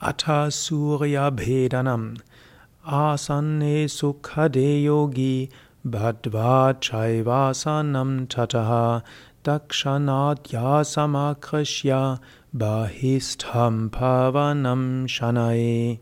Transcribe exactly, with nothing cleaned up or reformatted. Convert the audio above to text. Atha Surya Bhedanam Asane Sukhade Yogi Badva Chaivasanam Tataha Dakshanatya Samakrishya Bahishtham Pavanam Shanaye.